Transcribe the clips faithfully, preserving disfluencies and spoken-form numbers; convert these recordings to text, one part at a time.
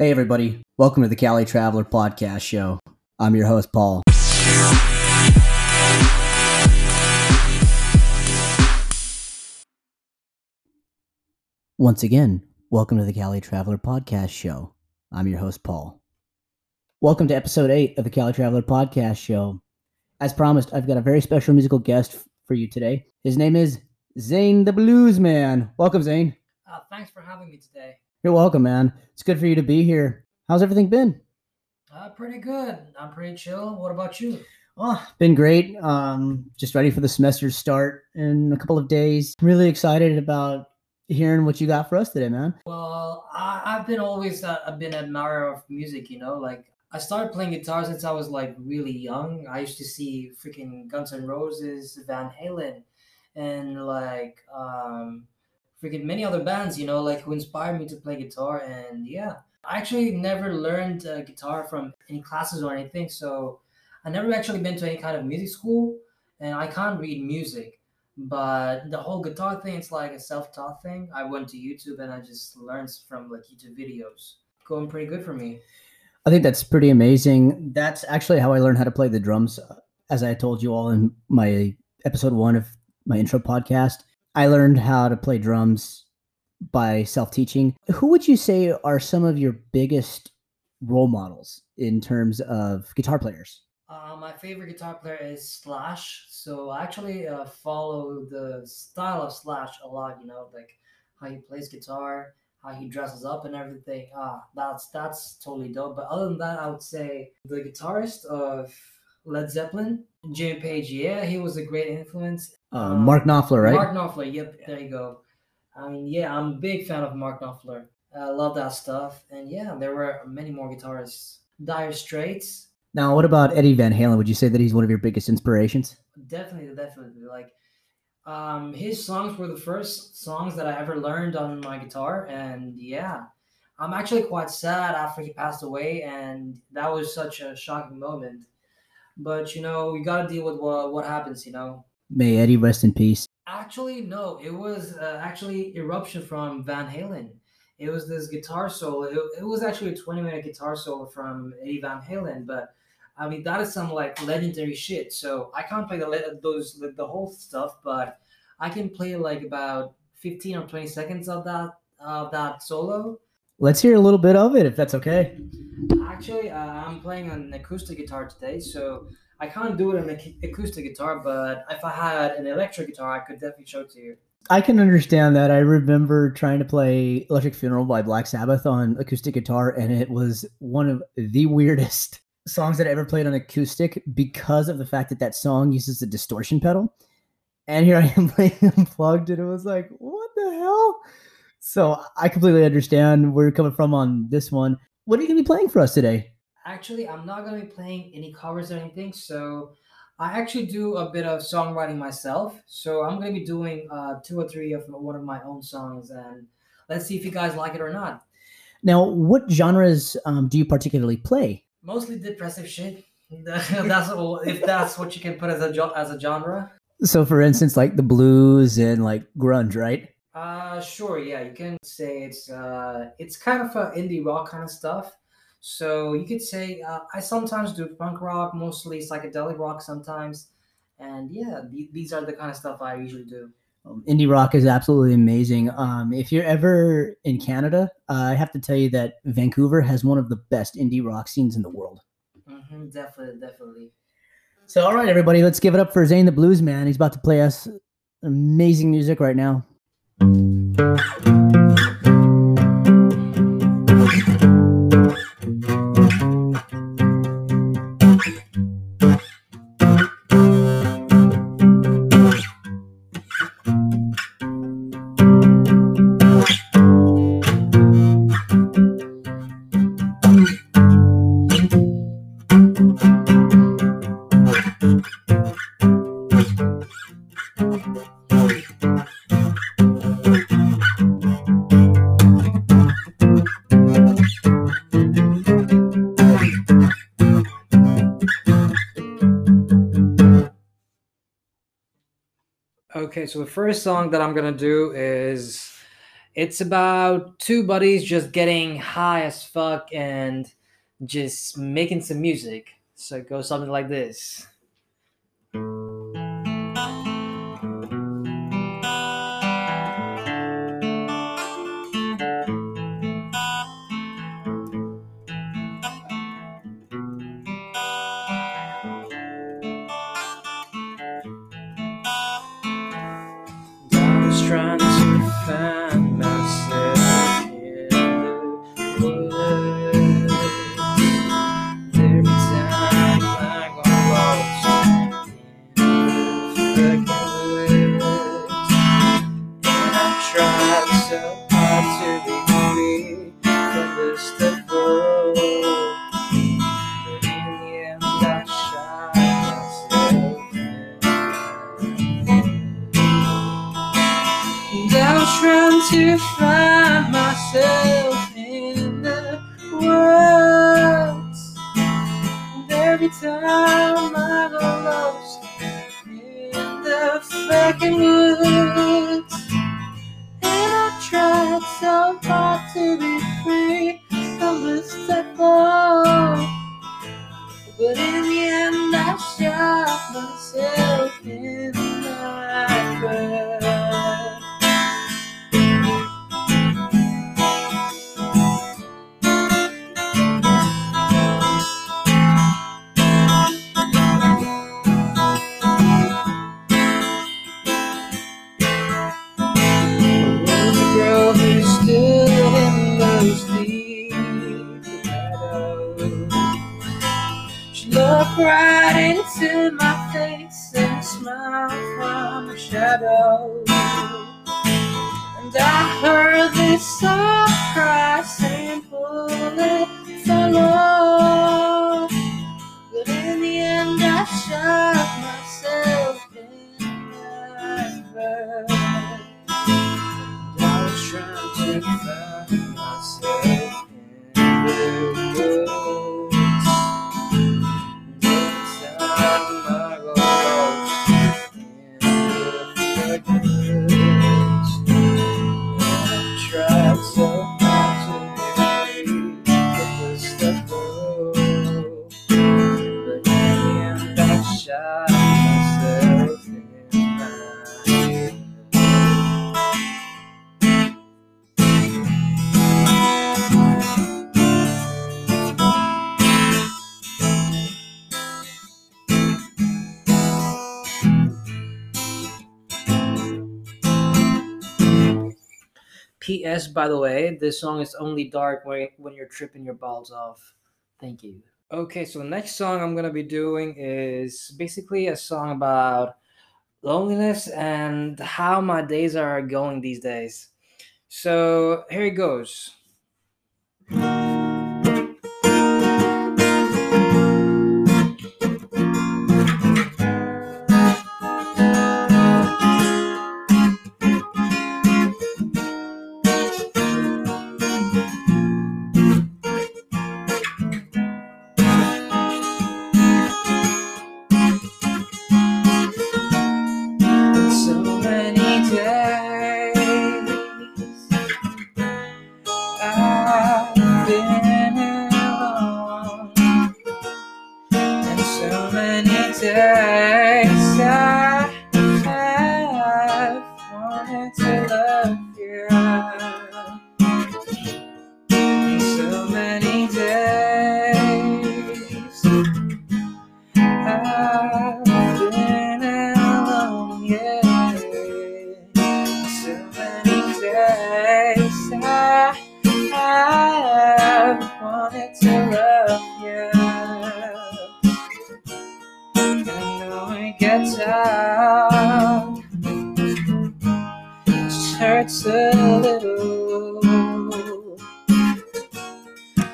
Hey everybody, welcome to the Cali Traveler Podcast Show. I'm your host, Paul. Once again, welcome to the Cali Traveler Podcast Show. I'm your host, Paul. Welcome to episode eight of the Cali Traveler Podcast Show. As promised, I've got a very special musical guest for you today. His name is Zane the Blues Man. Welcome, Zane. Uh, thanks for having me today. You're welcome, man. It's good for you to be here. How's everything been? Uh, pretty good. I'm pretty chill. What about you? Oh, been great. Um, just ready for the semester's start in a couple of days. I'm really excited about hearing what you got for us today, man. Well, I, I've been always uh, I've been an admirer of music, you know? Like, I started playing guitar since I was, like, really young. I used to see freaking Guns N' Roses, Van Halen, and, like, um... freaking many other bands, you know, like, who inspired me to play guitar. And yeah, I actually never learned uh, guitar from any classes or anything, so I never actually been to any kind of music school, and I can't read music, but the whole guitar thing, it's like a self-taught thing. I went to YouTube and I just learned from, like, YouTube videos. Going pretty good for me. I think that's pretty amazing. That's actually how I learned how to play the drums. As I told you all in my episode one of my intro podcast, I learned how to play drums by self-teaching. Who would you say are some of your biggest role models in terms of guitar players? Uh, my favorite guitar player is Slash. So I actually uh, follow the style of Slash a lot, you know, like how he plays guitar, how he dresses up and everything. Ah, that's that's totally dope. But other than that, I would say the guitarist of Led Zeppelin, Jimmy Page. Yeah, he was a great influence. Uh, Mark Knopfler, right? Mark Knopfler, yep, there you go. I mean, yeah, I'm a big fan of Mark Knopfler. I love that stuff. And yeah, there were many more guitarists. Dire Straits. Now, what about Eddie Van Halen? Would you say that he's one of your biggest inspirations? Definitely, definitely. Like, um, his songs were the first songs that I ever learned on my guitar. And yeah, I'm actually quite sad after he passed away. And that was such a shocking moment. But, you know, we got to deal with what, what happens, you know. May Eddie rest in peace. Actually, no. It was uh, actually Eruption from Van Halen. It was this guitar solo. It, it was actually a twenty-minute guitar solo from Eddie Van Halen. But, I mean, that is some, like, legendary shit. So I can't play the, those, the, the whole stuff, but I can play, like, about fifteen or twenty seconds of that, uh, that solo. Let's hear a little bit of it, if that's okay. Actually, uh, I'm playing an acoustic guitar today, so I can't do it on an acoustic guitar, but if I had an electric guitar, I could definitely show it to you. I can understand that. I remember trying to play Electric Funeral by Black Sabbath on acoustic guitar, and it was one of the weirdest songs that I ever played on acoustic because of the fact that that song uses a distortion pedal. And here I am playing unplugged, and it was like, what the hell? So I completely understand where you're coming from on this one. What are you going to be playing for us today? Actually, I'm not going to be playing any covers or anything, so I actually do a bit of songwriting myself. So I'm going to be doing uh, two or three of one of my own songs, and let's see if you guys like it or not. Now, what genres um, do you particularly play? Mostly depressive shit. That's all, if that's what you can put as a jo- as a genre. So, for instance, like the blues and like grunge, right? Uh, sure, yeah. You can say it's uh, it's kind of an indie rock kind of stuff. So you could say uh, I sometimes do punk rock, mostly psychedelic rock sometimes. And yeah, th- these are the kind of stuff I usually do. Um, indie rock is absolutely amazing. Um, if you're ever in Canada, uh, I have to tell you that Vancouver has one of the best indie rock scenes in the world. Mm-hmm, definitely, definitely. So all right, everybody, let's give it up for Zane the Blues Man. He's about to play us amazing music right now. Okay, so the first song that I'm going to do is It's about two buddies just getting high as fuck and just making some music. So it goes something like this. To find myself in the world, and every time I go lost in the fucking woods, and I tried so hard to be free from this devil, but in the end I shot myself in my bed. Right into my face and smile from a shadow, and I heard this soft cry saying, pull it, follow. But in the end, I shot myself in my bird. I was trying to find myself in the world. P S By the way, this song is only dark when you're tripping your balls off. Thank you. Okay, so the next song I'm going to be doing is basically a song about loneliness and how my days are going these days. So here it goes.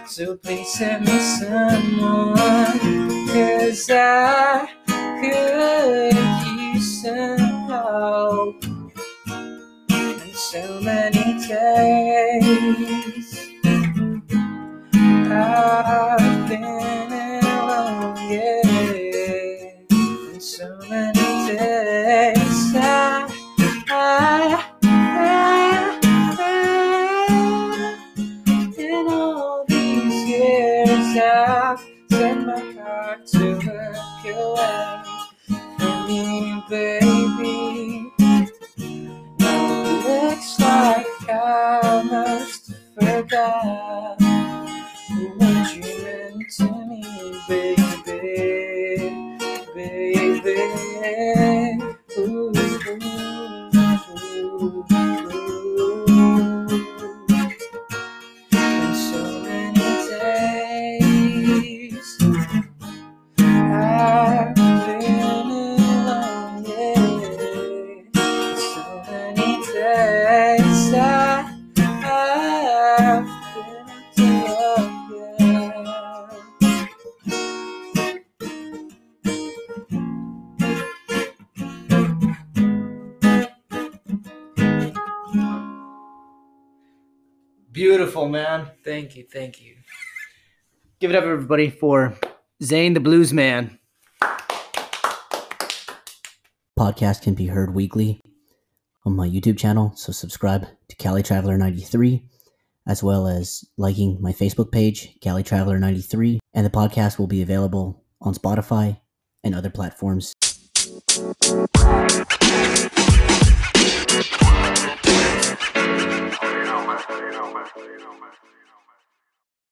So please send me someone, 'cause I could use some help. And so many days I've been alone, yeah. And so many days I, I, I, I tears out, send my heart to work away for me, baby. Now it looks like I must have forgot what you meant to me, baby, baby. Ooh, ooh, ooh, ooh. And so many days I've been alone, yeah. So many days I, I've been alone, yeah. Beautiful, man. Thank you, thank you. Give it up, everybody, for Zane the Blues Man. Podcast can be heard weekly on my YouTube channel, so subscribe to Cali Traveler ninety-three, as well as liking my Facebook page, Cali Traveler ninety-three, and the podcast will be available on Spotify and other platforms.